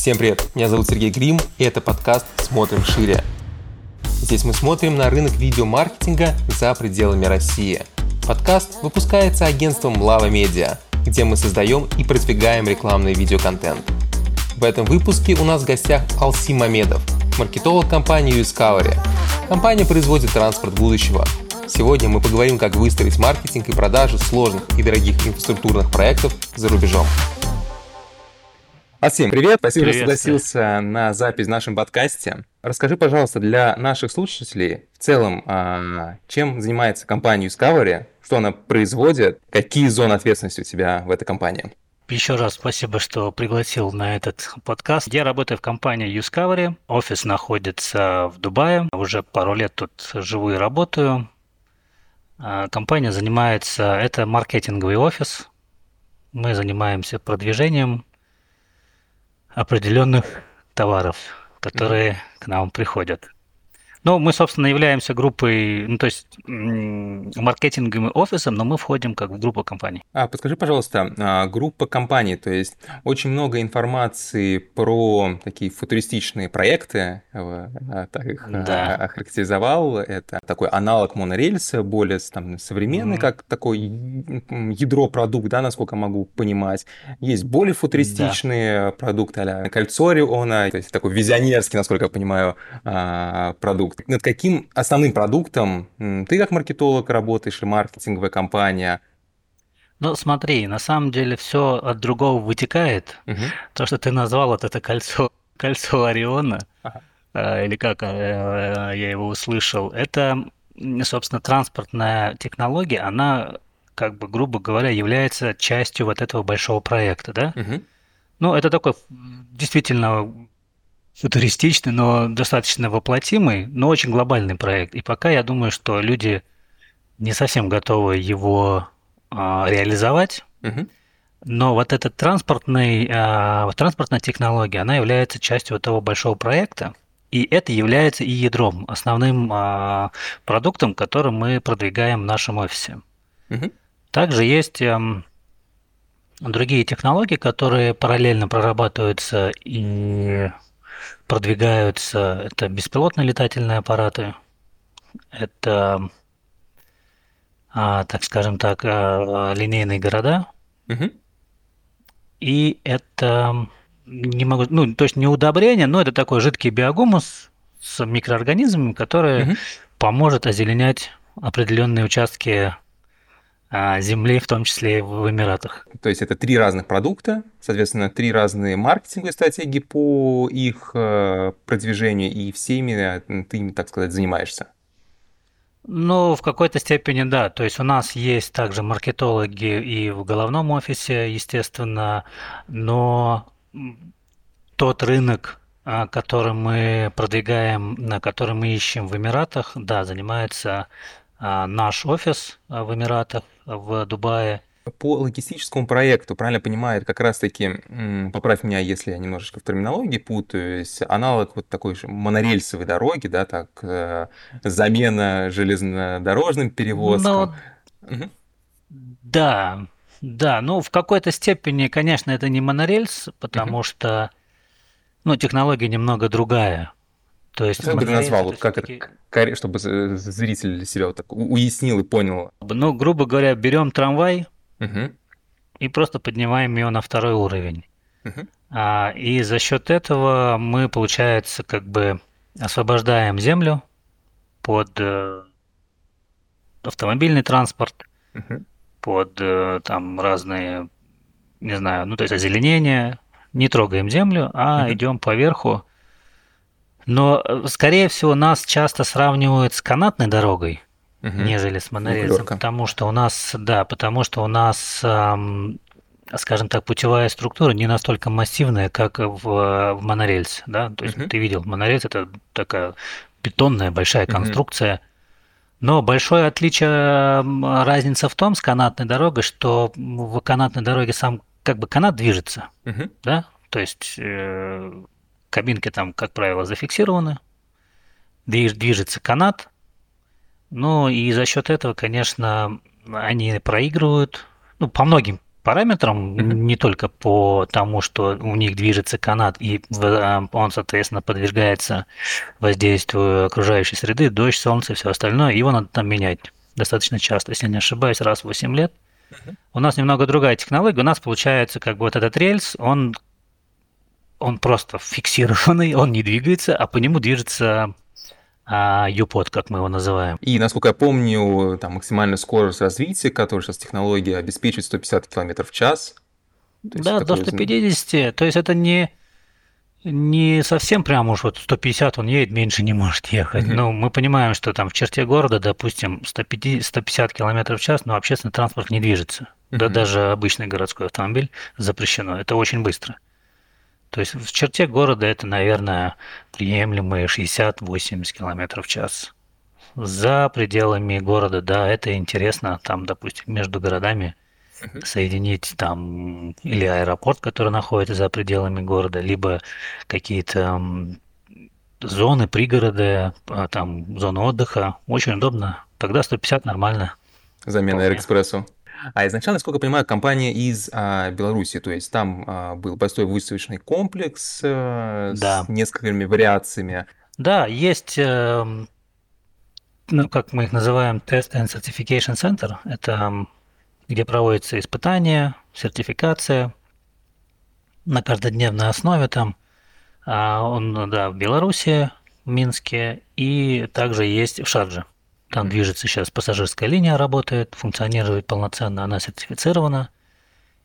Всем привет, меня зовут Сергей Грим, и это подкаст «Смотрим шире». Здесь мы смотрим на рынок видеомаркетинга за пределами России. Подкаст выпускается агентством «Лава Медиа», где мы создаем и продвигаем рекламный видеоконтент. В этом выпуске у нас в гостях Алсим Мамедов, маркетолог компании Юскавери. Компания производит транспорт будущего. Сегодня мы поговорим, как выстроить маркетинг и продажи сложных и дорогих инфраструктурных проектов за рубежом. Алсим, привет! Спасибо, что согласился на запись в нашем подкасте. Расскажи, пожалуйста, для наших слушателей в целом, чем занимается компания U'Scovery, что она производит, какие зоны ответственности у тебя в этой компании? Еще раз спасибо, что пригласил на этот подкаст. Я работаю в компании U'Scovery. Офис находится в Дубае. Уже пару лет тут живу и работаю. Компания занимается... Это маркетинговый офис. Мы занимаемся продвижением определенных товаров, которые к нам приходят. Ну, мы, собственно, являемся группой, ну, то есть маркетинговым офисом, но мы входим как в группу компаний. Подскажи, пожалуйста, группа компаний, то есть очень много информации про такие футуристичные проекты, так их охарактеризовал, это такой аналог монорельса, более там, современный, как такой ядро-продукт, да, насколько могу понимать. Есть более футуристичные продукты, а-ля кольцо Ориона, то есть такой визионерский, насколько я понимаю, продукт. Над каким основным продуктом ты как маркетолог работаешь, и маркетинговая компания? Ну, смотри, на самом деле все от другого вытекает. То, что ты назвал, это кольцо Ориона, или как я его услышал, это, собственно, транспортная технология, она, как бы, грубо говоря, является частью вот этого большого проекта, да? Ну, это такой действительно... футуристичный, но достаточно воплотимый, но очень глобальный проект. И пока я думаю, что люди не совсем готовы его реализовать. Но вот эта транспортная технология, она является частью этого большого проекта. И это является и ядром, основным продуктом, который мы продвигаем в нашем офисе. Также есть... другие технологии, которые параллельно прорабатываются и продвигаются, это беспилотные летательные аппараты, это, так скажем так, линейные города, и это, не могу, ну, то есть не удобрение, но это такой жидкий биогумус с микроорганизмами, который поможет озеленять определенные участки земли, в том числе и в Эмиратах. То есть это три разных продукта, соответственно, три разные маркетинговые стратегии по их продвижению, и всеми ты, так сказать, занимаешься? Ну, в какой-то степени, да. То есть у нас есть также маркетологи и в головном офисе, естественно, но тот рынок, который мы продвигаем, на который мы ищем в Эмиратах, да, занимается... наш офис в Эмиратах, в Дубае. По логистическому проекту, правильно понимаю, как раз-таки, поправь меня, если я немножечко в терминологии путаюсь, аналог вот такой же монорельсовой дороги, да, так, замена железнодорожным перевозкам. Но... Да, да, ну в какой-то степени, конечно, это не монорельс, потому что, ну, технология немного другая. То есть, я бы назвал, вот как это, чтобы зритель себя вот так уяснил и понял. Ну, грубо говоря, берем трамвай и просто поднимаем его на второй уровень. И за счет этого мы, получается, как бы освобождаем землю под автомобильный транспорт, под там разные, не знаю, ну, то есть озеленение. Не трогаем землю, а идем по верху. Но, скорее всего, нас часто сравнивают с канатной дорогой, нежели с монорельсом, потому что у нас, да, потому что у нас, скажем так, путевая структура не настолько массивная, как в монорельсе, да, то есть ты видел, монорельс – это такая бетонная большая конструкция, но большое отличие, разница в том с канатной дорогой, что в канатной дороге сам, как бы, канат движется, да, то есть… Кабинки там, как правило, зафиксированы, движется канат. Ну и за счет этого, конечно, они проигрывают, ну, по многим параметрам, не только по тому, что у них движется канат, и он, соответственно, подвергается воздействию окружающей среды, дождь, солнце и все остальное, его надо там менять достаточно часто, если не ошибаюсь, раз в 8 лет. У нас немного другая технология, у нас получается как бы вот этот рельс, он просто фиксированный, он не двигается, а по нему движется... U-Pod, как мы его называем. И, насколько я помню, там максимальная скорость развития, которую сейчас технология обеспечивает, 150 км в час. Да, до 150. То есть это не совсем прям уж вот 150 он едет, меньше не может ехать. Mm-hmm. Но мы понимаем, что там в черте города, допустим, 150 км в час, но общественный транспорт не движется. Mm-hmm. Да, даже обычный городской автомобиль запрещено. Это очень быстро. То есть в черте города это, наверное, приемлемые 60-80 км в час. За пределами города, да, это интересно, там, допустим, между городами соединить там или аэропорт, который находится за пределами города, либо какие-то зоны, пригороды, там, зоны отдыха. Очень удобно. Тогда 150 нормально. Замена Аэроэкспрессу. А изначально, насколько я понимаю, компания из Беларуси, то есть там был простой выставочный комплекс с несколькими вариациями. Да, есть, ну, как мы их называем, Test and Certification Center. Это где проводятся испытания, сертификация на каждодневной основе там. Он в Беларуси, в Минске, и также есть в Шардже. Там движется сейчас пассажирская линия, работает, функционирует полноценно, она сертифицирована.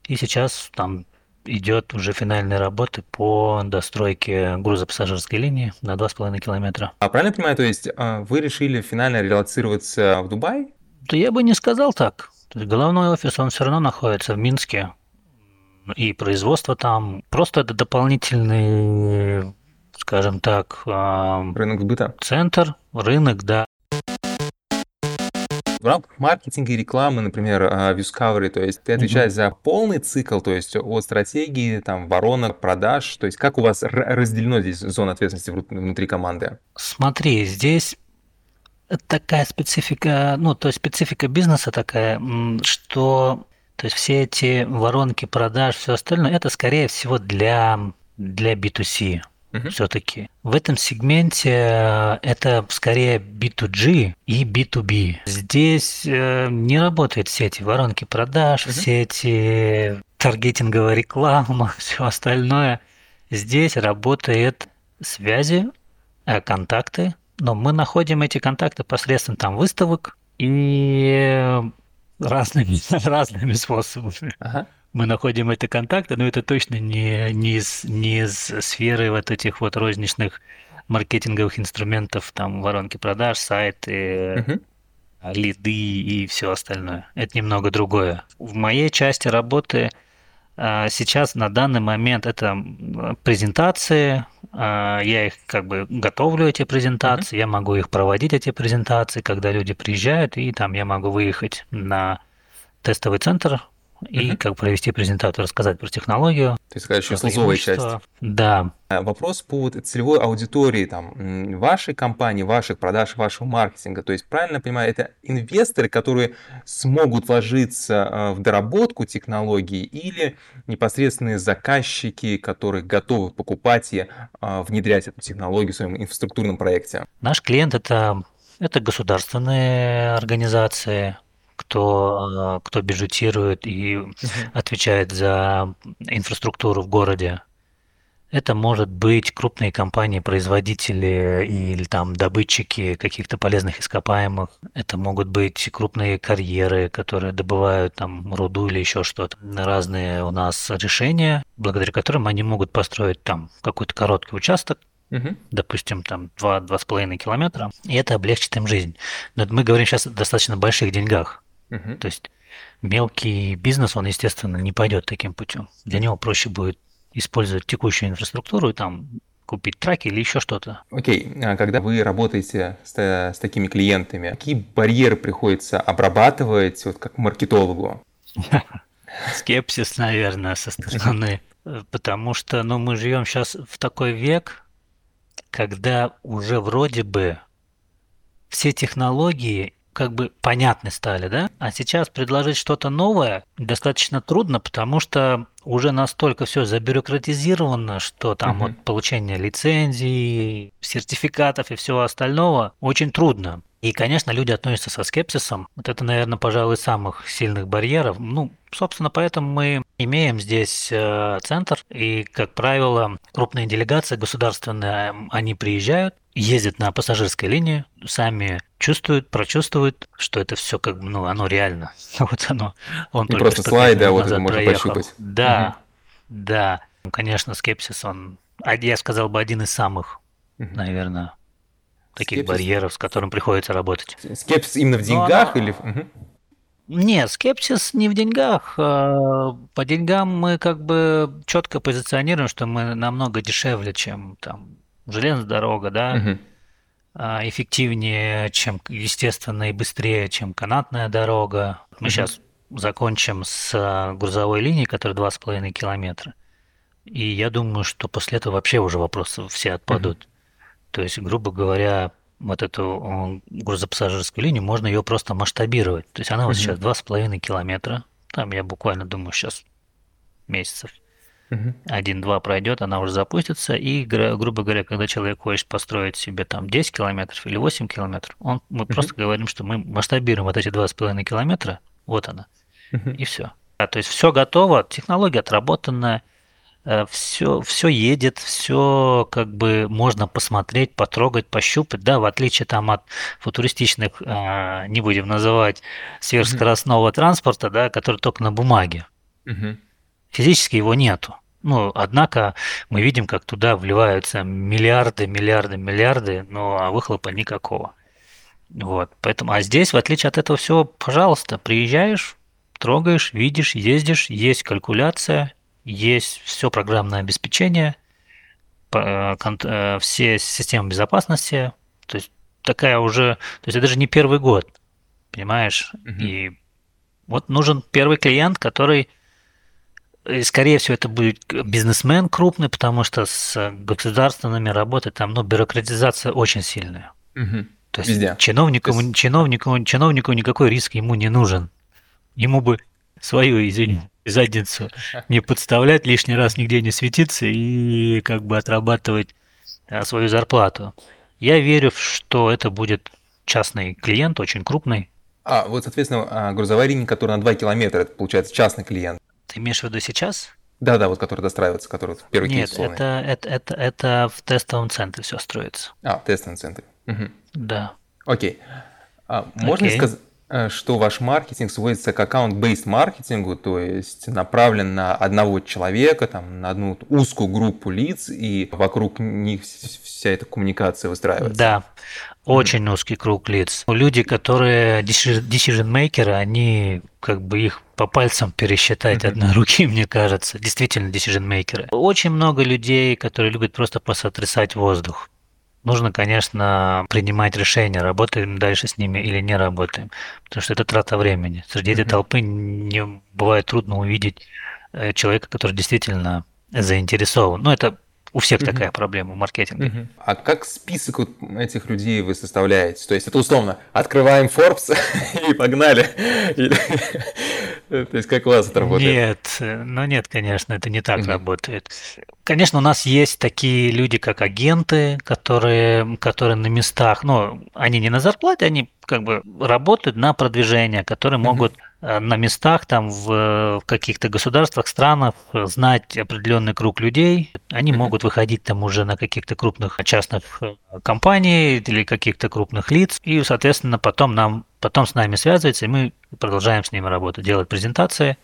И сейчас там идет уже финальные работы по достройке грузопассажирской линии на 2,5 километра. А правильно я понимаю, то есть вы решили финально релоцироваться в Дубай? Да я бы не сказал так. То есть головной офис, он все равно находится в Минске, и производство там. Просто это дополнительный, скажем так... Рынок сбыта? Центр, рынок, да. В рамках маркетинга и рекламы, например, uScovery, то есть ты отвечаешь за полный цикл, то есть от стратегии, там, воронок, продаж, то есть как у вас разделено здесь зона ответственности внутри команды? Смотри, здесь такая специфика, ну, то есть специфика бизнеса такая, что, то есть все эти воронки, продаж, все остальное, это, скорее всего, для B2C все-таки. В этом сегменте это скорее B2G и B2B. Здесь не работают все эти воронки продаж, все эти таргетинговая реклама, все остальное. Здесь работают связи, контакты, но мы находим эти контакты посредством там выставок и разными способами. Ага. Мы находим эти контакты, но это точно не из сферы вот этих вот розничных маркетинговых инструментов, там, воронки продаж, сайты, лиды и все остальное. Это немного другое. В моей части работы сейчас на данный момент это презентации. Я их как бы готовлю, эти презентации. Я могу их проводить, эти презентации, когда люди приезжают, и там я могу выехать на тестовый центр, и как провести презентацию, рассказать про технологию. То есть, конечно, служебная часть. Да. Вопрос по целевой аудитории там, вашей компании, ваших продаж, вашего маркетинга. То есть, правильно я понимаю, это инвесторы, которые смогут вложиться в доработку технологий, или непосредственные заказчики, которые готовы покупать и внедрять эту технологию в своем инфраструктурном проекте? Наш клиент – это государственные организации, кто бюджетирует и отвечает за инфраструктуру в городе. Это может быть крупные компании, производители или там добытчики каких-то полезных ископаемых. Это могут быть крупные карьеры, которые добывают там руду или еще что-то. Разные у нас решения, благодаря которым они могут построить там какой-то короткий участок, допустим, там 2-2,5 километра, и это облегчит им жизнь. Но мы говорим сейчас о достаточно больших деньгах. То есть мелкий бизнес, он, естественно, не пойдет таким путем. Для него проще будет использовать текущую инфраструктуру и там купить траки или еще что-то. Окей, когда вы работаете с такими клиентами, какие барьеры приходится обрабатывать вот как маркетологу? Скепсис, наверное, со стороны. Потому что мы живем сейчас в такой век, когда уже вроде бы все технологии как бы понятны стали, да? А сейчас предложить что-то новое достаточно трудно, потому что уже настолько все забюрократизировано, что там вот получение лицензий, сертификатов и всего остального очень трудно. И, конечно, люди относятся со скепсисом. Вот это, наверное, пожалуй, самых сильных барьеров. Ну, собственно, поэтому мы имеем здесь центр, и, как правило, крупные делегации государственные, они приезжают, ездят на пассажирской линии, сами чувствуют, прочувствуют, что это все как бы, ну, оно реально. Вот оно. Он и просто слайды, да, вот это можно пощупать. Да, да. Конечно, скепсис, он, я сказал бы, один из самых, наверное, таких барьеров, с которым приходится работать. Скепсис именно в деньгах или... Нет, скепсис не в деньгах. По деньгам мы как бы четко позиционируем, что мы намного дешевле, чем там железная дорога, да, эффективнее, чем, естественно, и быстрее, чем канатная дорога. Мы сейчас закончим с грузовой линией, которая 2,5 километра. И я думаю, что после этого вообще уже вопросы все отпадут. То есть, грубо говоря, вот эту грузопассажирскую линию можно ее просто масштабировать. То есть она вот сейчас 2,5 километра. Там я буквально думаю, сейчас месяцев 1-2 пройдет, она уже запустится. И, грубо говоря, когда человек хочет построить себе там 10 километров или 8 километров, мы просто говорим, что мы масштабируем вот эти 2,5 километра. Вот она. И все. То есть все готово, технология отработанная. Все едет, все как бы можно посмотреть, потрогать, пощупать, да, в отличие там от футуристичных, не будем называть, сверхскоростного транспорта, да, который только на бумаге. Физически его нету. Ну, однако мы видим, как туда вливаются миллиарды, ну, а выхлопа никакого. Вот, поэтому, а здесь, в отличие от этого всего, пожалуйста, приезжаешь, трогаешь, видишь, ездишь, есть калькуляция, есть все программное обеспечение, все системы безопасности. То есть такая уже... То есть это же не первый год, понимаешь? И вот нужен первый клиент, который... И, скорее всего, это будет бизнесмен крупный, потому что с государственными работать там, ну, бюрократизация очень сильная. То есть чиновнику никакой риск ему не нужен. Ему бы свою, задницу не подставлять, лишний раз нигде не светиться и как бы отрабатывать свою зарплату. Я верю, что это будет частный клиент, очень крупный. А, вот, соответственно, грузовая линия, которая на 2 километра, это, получается, частный клиент. Ты имеешь в виду сейчас? Да, вот который достраивается, который первый клиент. Нет, это в тестовом центре все строится. А, в тестовом центре. Да. Окей. Можно сказать... что ваш маркетинг сводится к аккаунт-бейст маркетингу, то есть направлен на одного человека, там, на одну узкую группу лиц, и вокруг них вся эта коммуникация выстраивается. Да, очень узкий круг лиц. Люди, которые decision-makers, они как бы их по пальцам пересчитать одной руки, мне кажется, действительно decision-makers. Очень много людей, которые любят просто посотрясать воздух. Нужно, конечно, принимать решение, работаем дальше с ними или не работаем, потому что это трата времени. Среди этой толпы не бывает трудно увидеть человека, который действительно заинтересован. Ну, это у всех такая проблема в маркетинге. А как список вот этих людей вы составляете? То есть это условно открываем Forbes и погнали? То есть как у вас это работает? Нет, конечно, это не так работает. Конечно, у нас есть такие люди, как агенты, которые на местах, ну, они не на зарплате, они как бы работают на продвижение, которые могут на местах, там, в каких-то государствах, странах знать определенный круг людей. Они могут выходить там уже на каких-то крупных частных компаний или каких-то крупных лиц, и, соответственно, потом с нами связываются, и мы продолжаем с ними работать, делать презентации,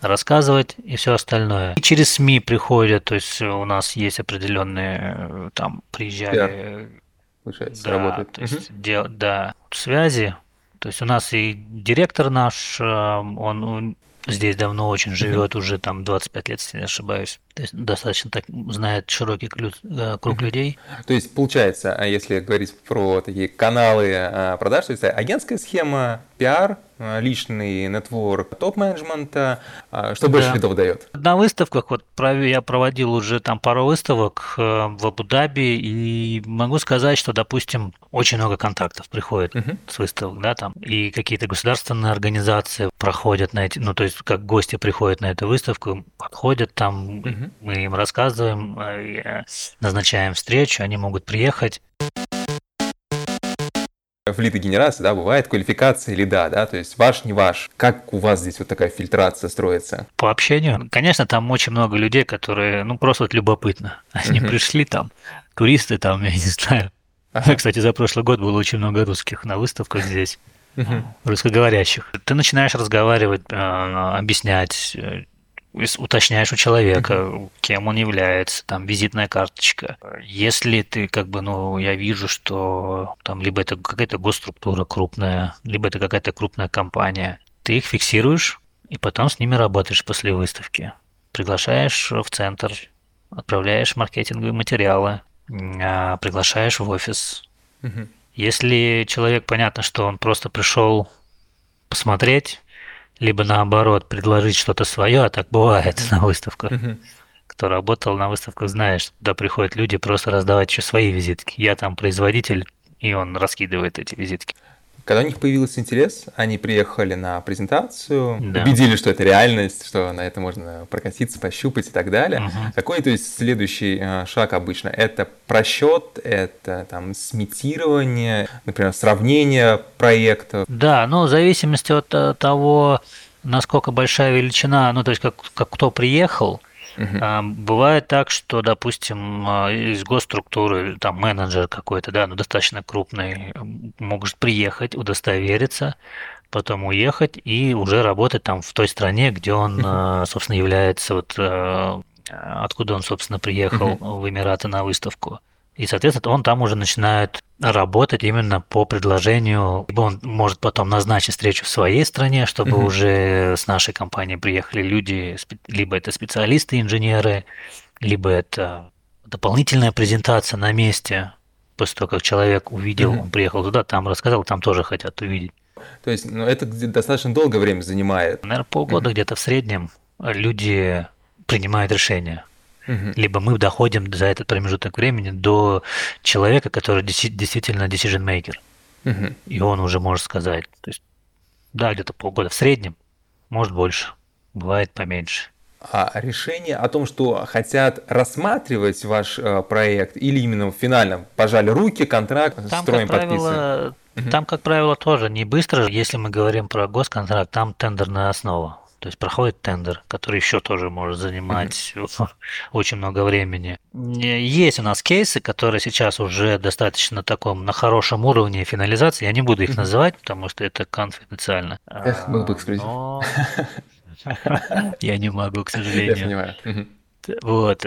рассказывать и все остальное. И через СМИ приходят, то есть у нас есть определенные, там, приезжали... Получается, работает. То есть, связи. То есть у нас и директор наш, он здесь давно очень живет, уже там 25 лет, если не ошибаюсь. То есть достаточно так знает широкий круг людей. То есть получается, если говорить про такие каналы продаж, то есть агентская схема, пиар, личный нетворк топ-менеджмента, что больше лидов дает? На выставках, вот я проводил уже там пару выставок в Абу-Даби, и могу сказать, что, допустим, очень много контактов приходит с выставок, да, там, и какие-то государственные организации проходят на эти, ну, то есть, как гости приходят на эту выставку, подходят там, мы им рассказываем, назначаем встречу, они могут приехать. В лидогенерации, да, бывает квалификация лида, да, то есть ваш, не ваш. Как у вас здесь вот такая фильтрация строится? По общению, конечно, там очень много людей, которые, ну, просто вот любопытно. Они пришли там, туристы там, я не знаю. Кстати, за прошлый год было очень много русских на выставках здесь, русскоговорящих. Ты начинаешь разговаривать, объяснять, уточняешь у человека, кем он является, там, визитная карточка. Если ты, как бы, ну, я вижу, что там либо это какая-то госструктура крупная, либо это какая-то крупная компания, ты их фиксируешь и потом с ними работаешь после выставки. Приглашаешь в центр, отправляешь маркетинговые материалы, приглашаешь в офис. Если человек, понятно, что он просто пришел посмотреть, либо наоборот, предложить что-то свое, а так бывает на выставках. Кто работал на выставках, знает, что туда приходят люди просто раздавать еще свои визитки. Я там производитель, и он раскидывает эти визитки. Когда у них появился интерес, они приехали на презентацию, убедили, что это реальность, что на это можно прокатиться, пощупать и так далее. Какой, то есть, следующий шаг обычно? Это просчет, это там сметирование, например, сравнение проектов? Да, ну, в зависимости от того, насколько большая величина, ну, то есть, как кто приехал, бывает так, что, допустим, из госструктуры там менеджер какой-то, да, ну, достаточно крупный, может приехать, удостовериться, потом уехать и уже работать там в той стране, где он, собственно, является, вот откуда он, собственно, приехал в Эмираты на выставку. И, соответственно, он там уже начинает работать именно по предложению. Либо он может потом назначить встречу в своей стране, чтобы уже с нашей компанией приехали люди, либо это специалисты, инженеры, либо это дополнительная презентация на месте. После того, как человек увидел, он приехал туда, там рассказал, там тоже хотят увидеть. То есть, ну, это достаточно долгое время занимает? Наверное, полгода где-то в среднем люди принимают решение. Либо мы доходим за этот промежуток времени до человека, который действительно decision-maker. И он уже может сказать, то есть, да, где-то полгода в среднем, может больше, бывает поменьше. А решение о том, что хотят рассматривать ваш проект, или именно в финальном пожали руки, контракт, там, строим, подписываем? Там, как правило, тоже не быстро. Если мы говорим про госконтракт, там тендерная основа. То есть проходит тендер, который еще тоже может занимать очень много времени. Есть у нас кейсы, которые сейчас уже достаточно таком на хорошем уровне финализации. Я не буду их называть, потому что это конфиденциально. Эх, был бы эксклюзив. Я не могу, к сожалению. Я понимаю. Вот,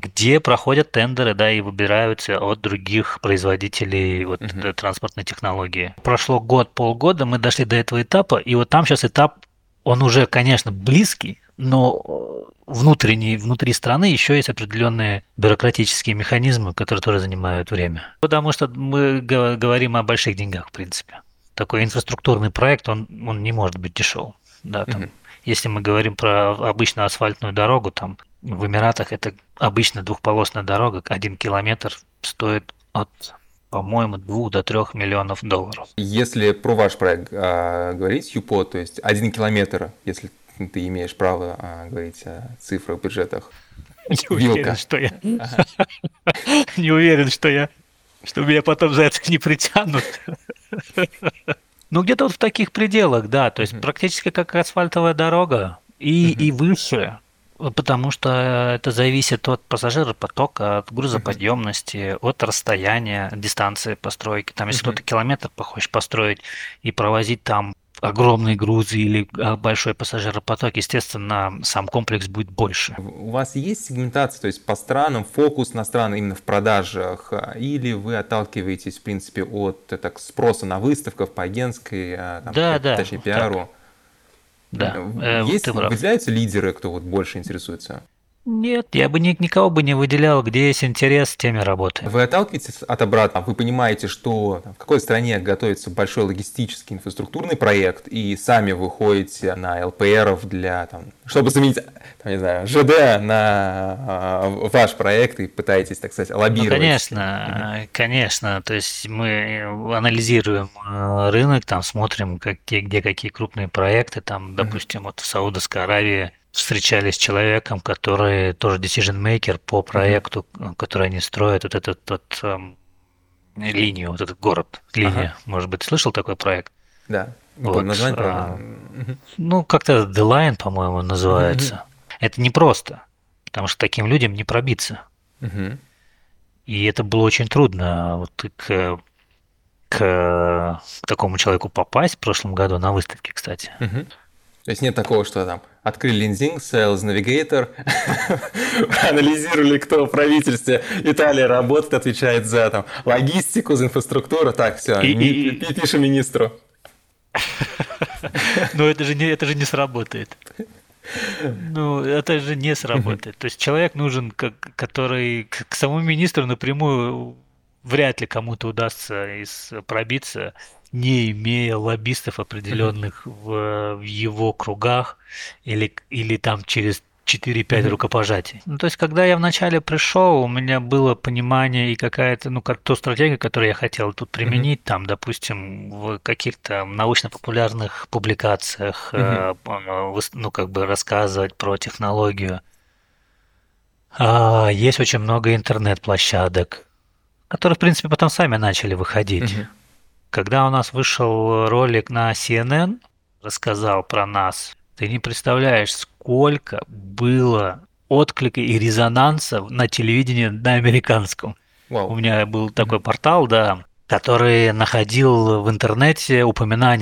где проходят тендеры, да, и выбираются от других производителей вот, транспортной технологии. Прошло год, полгода, мы дошли до этого этапа, и вот там сейчас этап. Он уже, конечно, близкий, но внутри страны еще есть определенные бюрократические механизмы, которые тоже занимают время. Потому что мы говорим о больших деньгах, в принципе. Такой инфраструктурный проект, он не может быть дешевым. Да, там, если мы говорим про обычную асфальтную дорогу, там в Эмиратах это обычно двухполосная дорога, 1 километр стоит от... по-моему, 2 до 3 миллионов долларов. Если про ваш проект говорить, ЮПОТ, то есть 1 километр, если ты имеешь право говорить о цифрах, бюджетах. Не уверен, что меня потом за это не притянут. Ну, где-то вот в таких пределах, да, то есть практически как асфальтовая дорога и выше. Потому что это зависит от пассажиропотока, от грузоподъемности, от расстояния, от дистанции постройки. Там, если кто-то километр хочет построить и провозить там огромные грузы или большой пассажиропоток, естественно, сам комплекс будет больше. У вас есть сегментация, то есть по странам, фокус на страны именно в продажах, или вы отталкиваетесь, в принципе, от так, спроса на выставках по агентской, там, точнее, пиару? Да. Есть, выделяются лидеры, кто вот больше интересуется? Нет, я бы никого бы не выделял, где есть интерес, с теми работаем. Вы отталкиваетесь от обратного, вы понимаете, что в какой стране готовится большой логистический инфраструктурный проект, и сами выходите на ЛПРов для, чтобы заменить, не знаю, ЖД на ваш проект и пытаетесь, так сказать, лоббировать. Конечно, то есть мы анализируем рынок, смотрим, где какие крупные проекты, допустим, вот в Саудовской Аравии встречались с человеком, который тоже decision-maker по проекту, который они строят, линию, этот город, линия. Может быть, слышал такой проект? Да. Вот. Как-то The Line, по-моему, называется. Это непросто, потому что таким людям не пробиться. И это было очень трудно к такому человеку попасть в прошлом году на выставке, кстати. То есть нет такого, что открыли линзинг, Sales Navigator, анализировали, кто в правительстве Италии работает, отвечает за логистику, за инфраструктуру, все, и пишем министру. Но это же не сработает. То есть человек нужен, который к самому министру напрямую вряд ли кому-то удастся пробиться, не имея лоббистов определенных в его кругах или через 4-5 рукопожатий. То есть, когда я вначале пришел, у меня было понимание и какая-то, ту стратегию, которую я хотел тут применить, допустим, в каких-то научно-популярных публикациях, рассказывать про технологию. Есть очень много интернет-площадок, которые, в принципе, потом сами начали выходить. Когда у нас вышел ролик на CNN, рассказал про нас, ты не представляешь, сколько было отклика и резонанса на телевидении на американском. Wow. У меня был такой портал, который находил в интернете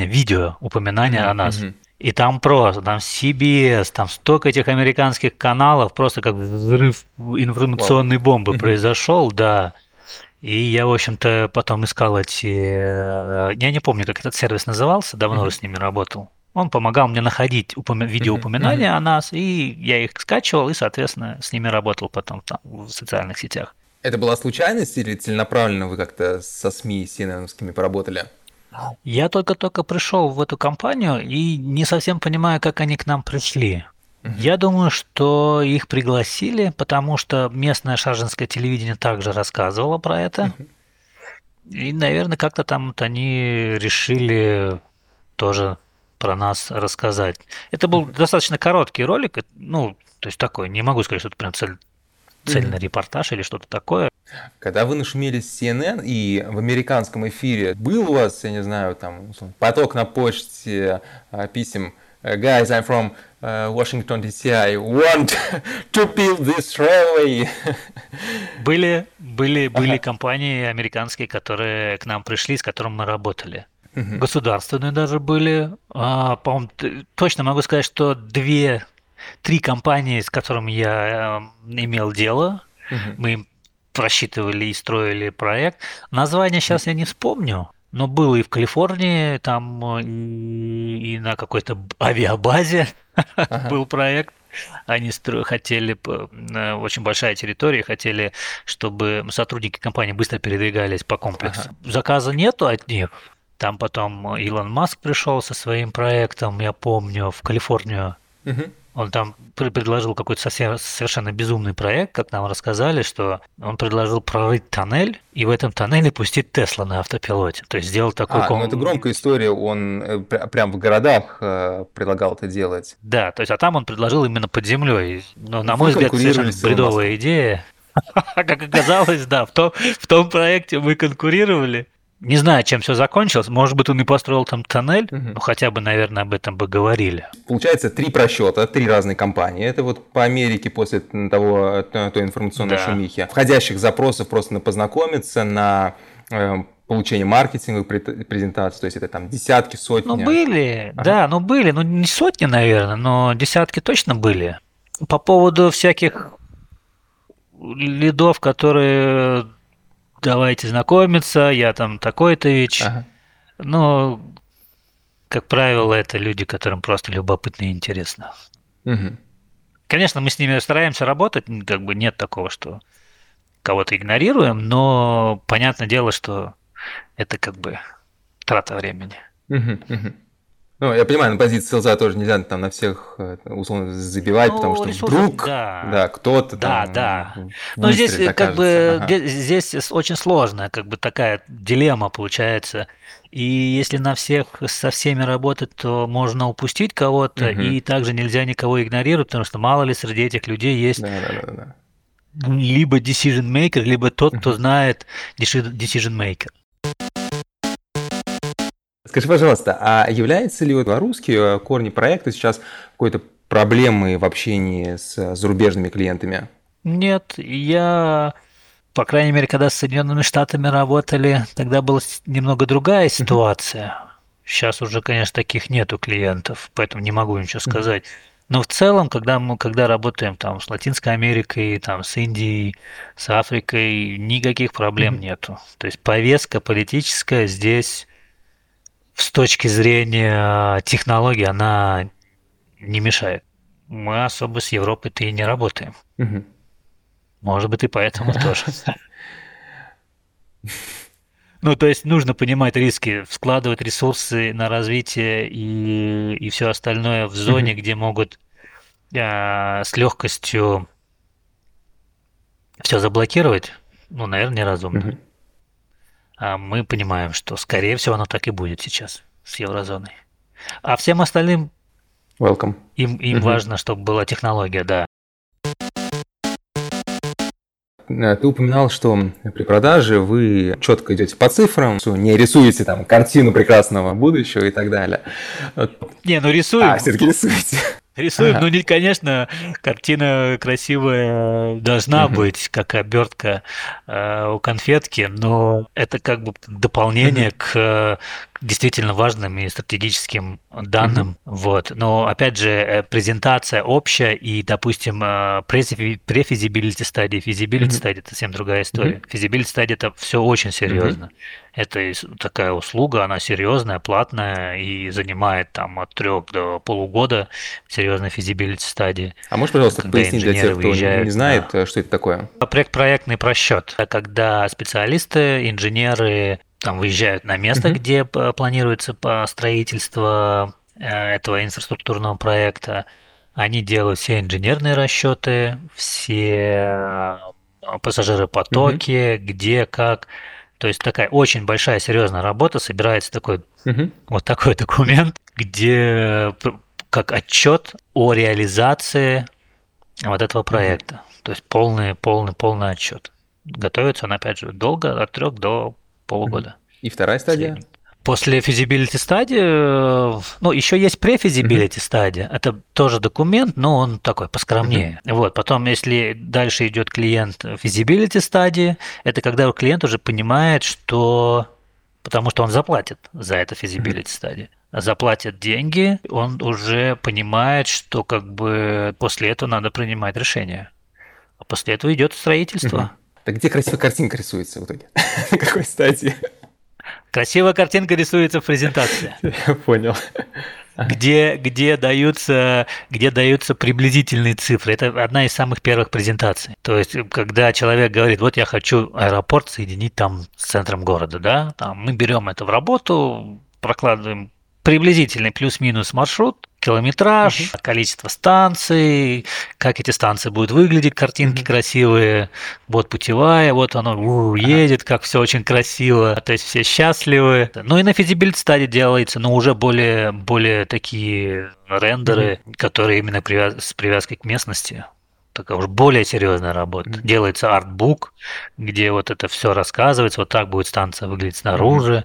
видео упоминания о нас. И там CBS, столько этих американских каналов, просто как взрыв информационной бомбы произошел, И я, в общем-то, потом искал я не помню, как этот сервис назывался, давно с ними работал. Он помогал мне находить видеоупоминания о нас, и я их скачивал, и, соответственно, с ними работал потом в социальных сетях. Это была случайность или целенаправленно вы как-то со СМИ CNN-овскими поработали? Я только-только пришел в эту компанию и не совсем понимаю, как они к нам пришли. Я думаю, что их пригласили, потому что местное шарджинское телевидение также рассказывало про это. И, наверное, как-то они решили тоже про нас рассказать. Это был достаточно короткий ролик, то есть такой, не могу сказать, что это прям цельный репортаж или что-то такое. Когда вы нашумели с CNN и в американском эфире, был у вас, я не знаю, поток на почте писем «Guys, I'm from Washington, D.C. I want to build this railway». Были компании американские, которые к нам пришли, с которыми мы работали. Государственные даже были. По-моему, точно могу сказать, что 2-3 компании, с которыми я имел дело, мы им просчитывали и строили проект. Название сейчас я не вспомню. Но было и в Калифорнии, и на какой-то авиабазе был проект. Они хотели, очень большая территория, хотели, чтобы сотрудники компании быстро передвигались по комплексу. Заказа нету от них. Там потом Илон Маск пришел со своим проектом, я помню, в Калифорнию. Он там предложил какой-то совершенно безумный проект, как нам рассказали, что он предложил прорыть тоннель и в этом тоннеле пустить Тесла на автопилоте. То есть сделал такой... это громкая история, он прям в городах предлагал это делать. Да, то есть, там он предложил именно под землей. Но, на мой взгляд, совершенно бредовая идея. Как оказалось, в том проекте мы конкурировали. Не знаю, чем все закончилось. Может быть, он и построил там тоннель, но хотя бы, наверное, об этом бы говорили. Получается, 3 просчета, 3 разные компании. Это по Америке после той информационной шумихи. Входящих запросов просто на познакомиться, на получение маркетинговых презентаций. То есть, это десятки, сотни. Ну, были. Не сотни, наверное, но десятки точно были. По поводу всяких лидов, которые... Давайте знакомиться, я такой-то ведь. Как правило, это люди, которым просто любопытно и интересно. Конечно, мы с ними стараемся работать, как бы нет такого, что кого-то игнорируем, но понятное дело, что это как бы трата времени. Ну, я понимаю, на позиции селза тоже нельзя там на всех условно забивать, ну, потому что ресурсы, вдруг кто-то там... Но здесь как бы здесь очень сложная как бы такая дилемма получается. И если на всех со всеми работать, то можно упустить кого-то, и также нельзя никого игнорировать, потому что мало ли среди этих людей есть... Либо decision maker, либо тот, кто знает decision maker. Скажи, пожалуйста, а являются ли белорусские корни проекта сейчас какой-то проблемой в общении с зарубежными клиентами? Нет, я, по крайней мере, когда с Соединенными Штатами работали, тогда была немного другая ситуация. Сейчас уже, конечно, таких нету клиентов, поэтому не могу ничего сказать. Но в целом, когда работаем там с Латинской Америкой, там, с Индией, с Африкой, никаких проблем нету. То есть повестка политическая здесь... С точки зрения технологий она не мешает. Мы особо с Европой-то и не работаем. Может быть, и поэтому тоже. Ну, то есть нужно понимать риски, вкладывать ресурсы на развитие и все остальное в зоне, где могут с легкостью все заблокировать, ну, наверное, неразумно. А мы понимаем, что, скорее всего, оно так и будет сейчас с еврозоной. А всем остальным им важно, чтобы была технология, да. Ты упоминал, что при продаже вы четко идете по цифрам, не рисуете там картину прекрасного будущего и так далее. Не, ну рисуем. Все-таки рисуете. Рисуем, ну, конечно, картина красивая должна быть, как обертка у конфетки, но это как бы дополнение к действительно важным и стратегическим данным. Вот. Но, опять же, презентация общая и, допустим, префизибилити стадии, физибилити стадия – это совсем другая история. Физибилити стадия – это все очень серьезно. Это такая услуга, она серьезная, платная и занимает там от 3 до полугода серьезной физибилити стадии. А можешь, пожалуйста, пояснить для тех, кто не знает, что это такое? Проектный просчет. Это когда специалисты, инженеры там выезжают на место, где планируется строительство этого инфраструктурного проекта. Они делают все инженерные расчеты, все пассажиропотоки, где, как... То есть такая очень большая серьезная работа, собирается такой вот такой документ, где как отчет о реализации вот этого проекта. То есть полный отчет. Готовится он, опять же, долго, от 3 до полугода. И вторая стадия? После физибилити стадии, ну, еще есть префизибилити стадия. Это тоже документ, но он такой поскромнее. Вот. Потом, если дальше идет клиент физибилити стадии, это когда клиент уже понимает, что потому что он заплатит за это физибилити стадии. Заплатит деньги, он уже понимает, что как бы после этого надо принимать решение. А после этого идет строительство. Так где красивая картинка рисуется в итоге? На какой стадии? Красивая картинка рисуется в презентации. Я понял. Где даются приблизительные цифры. Это одна из самых первых презентаций. То есть, когда человек говорит, вот я хочу аэропорт соединить там с центром города, да, там мы берем это в работу, прокладываем приблизительный плюс-минус маршрут, километраж, количество станций, как эти станции будут выглядеть, картинки красивые, вот путевая, вот оно едет, как все очень красиво, то есть все счастливы. Ну и на физибилити стадии делается, но уже более такие рендеры, которые именно с привязкой к местности. Такая уже более серьезная работа. Делается артбук, где вот это все рассказывается, вот так будет станция выглядеть снаружи.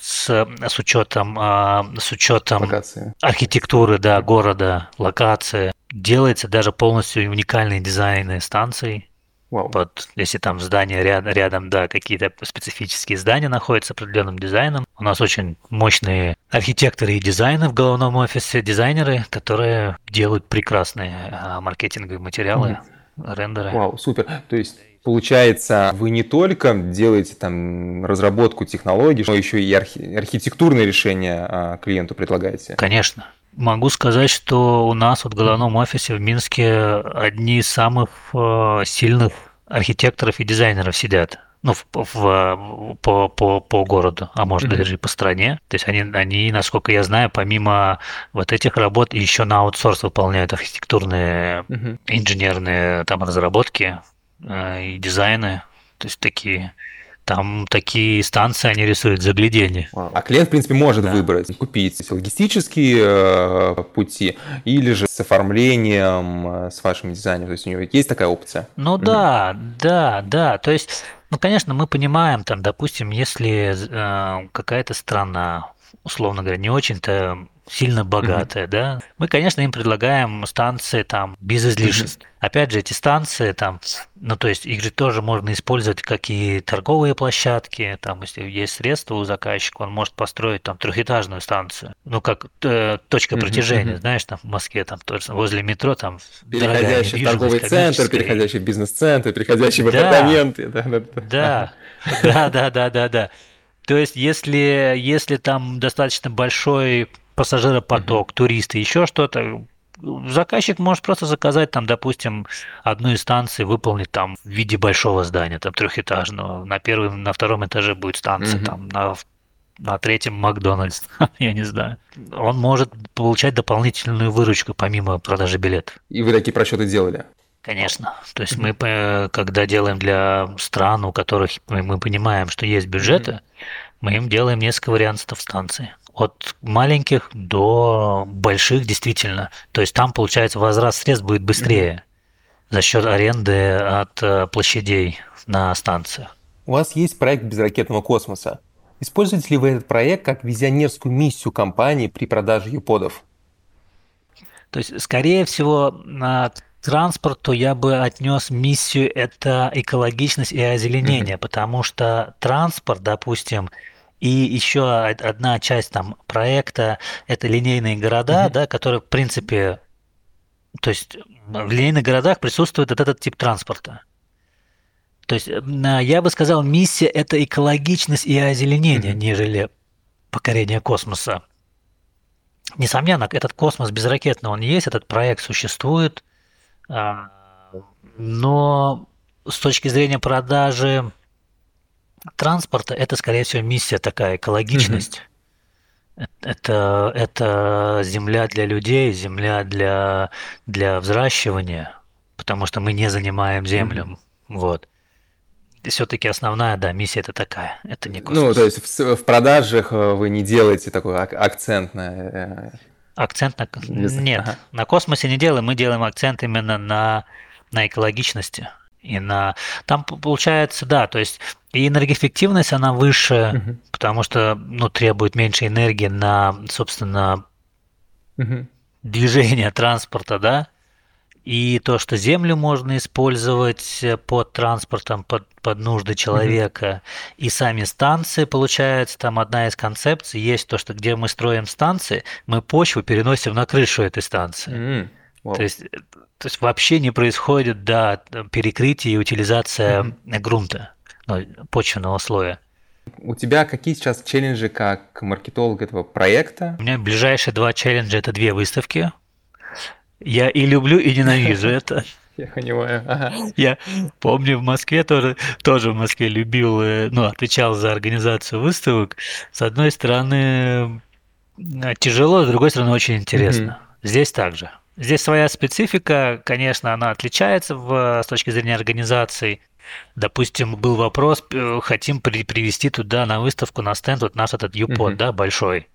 С учетом локации. Архитектуры города, локации. Делается даже полностью уникальные дизайны станций. Вот, если там здания рядом, какие-то специфические здания находятся с определенным дизайном. У нас очень мощные архитекторы и дизайнеры в головном офисе, дизайнеры, которые делают прекрасные маркетинговые материалы, рендеры. Супер. То есть... Получается, вы не только делаете там разработку технологий, но еще и архитектурные решения клиенту предлагаете. Конечно. Могу сказать, что у нас в головном офисе в Минске одни из самых сильных архитекторов и дизайнеров сидят. Ну, по городу, а может даже и по стране. То есть они, насколько я знаю, помимо вот этих работ еще на аутсорс выполняют архитектурные, инженерные там разработки и дизайны. То есть такие станции они рисуют загляденье. А клиент, в принципе, может выбрать, купить логистические пути или же с оформлением, с вашим дизайном. То есть у него есть такая опция? Ну да. То есть, конечно, мы понимаем, там, допустим, если какая-то страна, условно говоря, не очень-то сильно богатая, да, мы, конечно, им предлагаем станции там без излишеств. Опять же, эти станции там, то есть их же тоже можно использовать как и торговые площадки, там, если есть средства у заказчика, он может построить там трехэтажную станцию, как точка притяжения, знаешь, там в Москве, там тоже возле метро, там переходящий в торговый центр, переходящий в бизнес-центр, переходящий в апартаменты. Да. То есть, если там достаточно большой пассажиропоток, туристы, еще что-то, заказчик может просто заказать там, допустим, одну из станций выполнить там в виде большого здания, там трехэтажного. На втором этаже будет станция, там на третьем Макдональдс, я не знаю. Он может получать дополнительную выручку помимо продажи билетов. И вы такие просчеты делали? Конечно. То есть мы, когда делаем для стран, у которых мы понимаем, что есть бюджеты, мы им делаем несколько вариантов станции. От маленьких до больших, действительно. То есть там, получается, возврат средств будет быстрее за счет аренды от площадей на станциях. У вас есть проект безракетного космоса. Используете ли вы этот проект как визионерскую миссию компании при продаже ЮПОДов? То есть, скорее всего, транспорту я бы отнес миссию это экологичность и озеленение, потому что транспорт, допустим, и еще одна часть там проекта это линейные города, да, которые в принципе, то есть в линейных городах присутствует этот тип транспорта. То есть я бы сказал, миссия это экологичность и озеленение, нежели покорение космоса. Несомненно, этот космос безракетный, он есть, этот проект существует. Но с точки зрения продажи транспорта, это, скорее всего, миссия такая, экологичность. Это земля для людей, земля для взращивания, потому что мы не занимаем землю. Вот. Все-таки основная, да, миссия это такая, это не космос. То есть в продажах вы не делаете такой акцент на... Акцент на... Нет, на космосе не делаем, мы делаем акцент именно на экологичности. И там получается, да, то есть и энергоэффективность, она выше, потому что, требует меньше энергии на, собственно, движение транспорта, да, и то, что землю можно использовать под транспортом, под нужды человека, и сами станции, получается, там одна из концепций есть то, что где мы строим станции, мы почву переносим на крышу этой станции. Wow. То есть вообще не происходит перекрытие и утилизация грунта, почвенного слоя. У тебя какие сейчас челленджи как маркетолог этого проекта? У меня ближайшие 2 челленджа – это 2 выставки. Я и люблю, и ненавижу это. Я понимаю. Я помню, в Москве тоже в Москве любил, отвечал за организацию выставок. С одной стороны, тяжело, с другой стороны, очень интересно. Здесь также. Здесь своя специфика, конечно, она отличается с точки зрения организации. Допустим, был вопрос, хотим привести туда на выставку, на стенд, наш этот U-Pod, большой.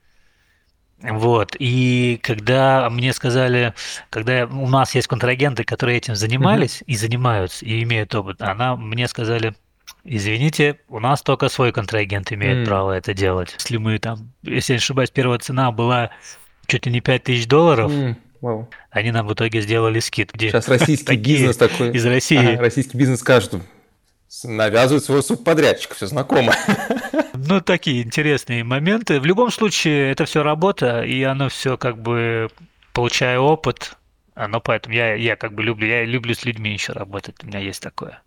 Вот, и когда мне сказали, когда у нас есть контрагенты, которые этим занимались и занимаются, и имеют опыт, мне сказали, извините, у нас только свой контрагент имеет право это делать. Если мы там, если я не ошибаюсь, первая цена была чуть ли не $5000, Wow. Они нам в итоге сделали скидку. Сейчас российский бизнес такой. Из России. Российский бизнес скажет, навязывает своего субподрядчика, все знакомо. Такие интересные моменты. В любом случае, это все работа, и оно все как бы, получая опыт, поэтому я как бы люблю, я люблю с людьми еще работать, у меня есть такое.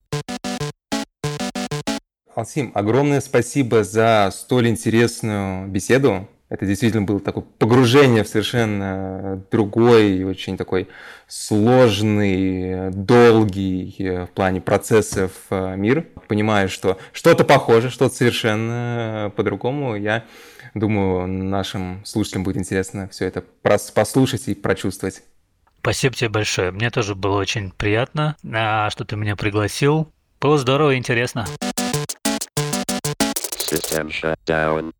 Алсим, огромное спасибо за столь интересную беседу. Это действительно было такое погружение в совершенно другой, очень такой сложный, долгий в плане процессов мир. Понимаю, что что-то похоже, что-то совершенно по-другому. Я думаю, нашим слушателям будет интересно все это послушать и прочувствовать. Спасибо тебе большое. Мне тоже было очень приятно, что ты меня пригласил. Было здорово и интересно. System shut down.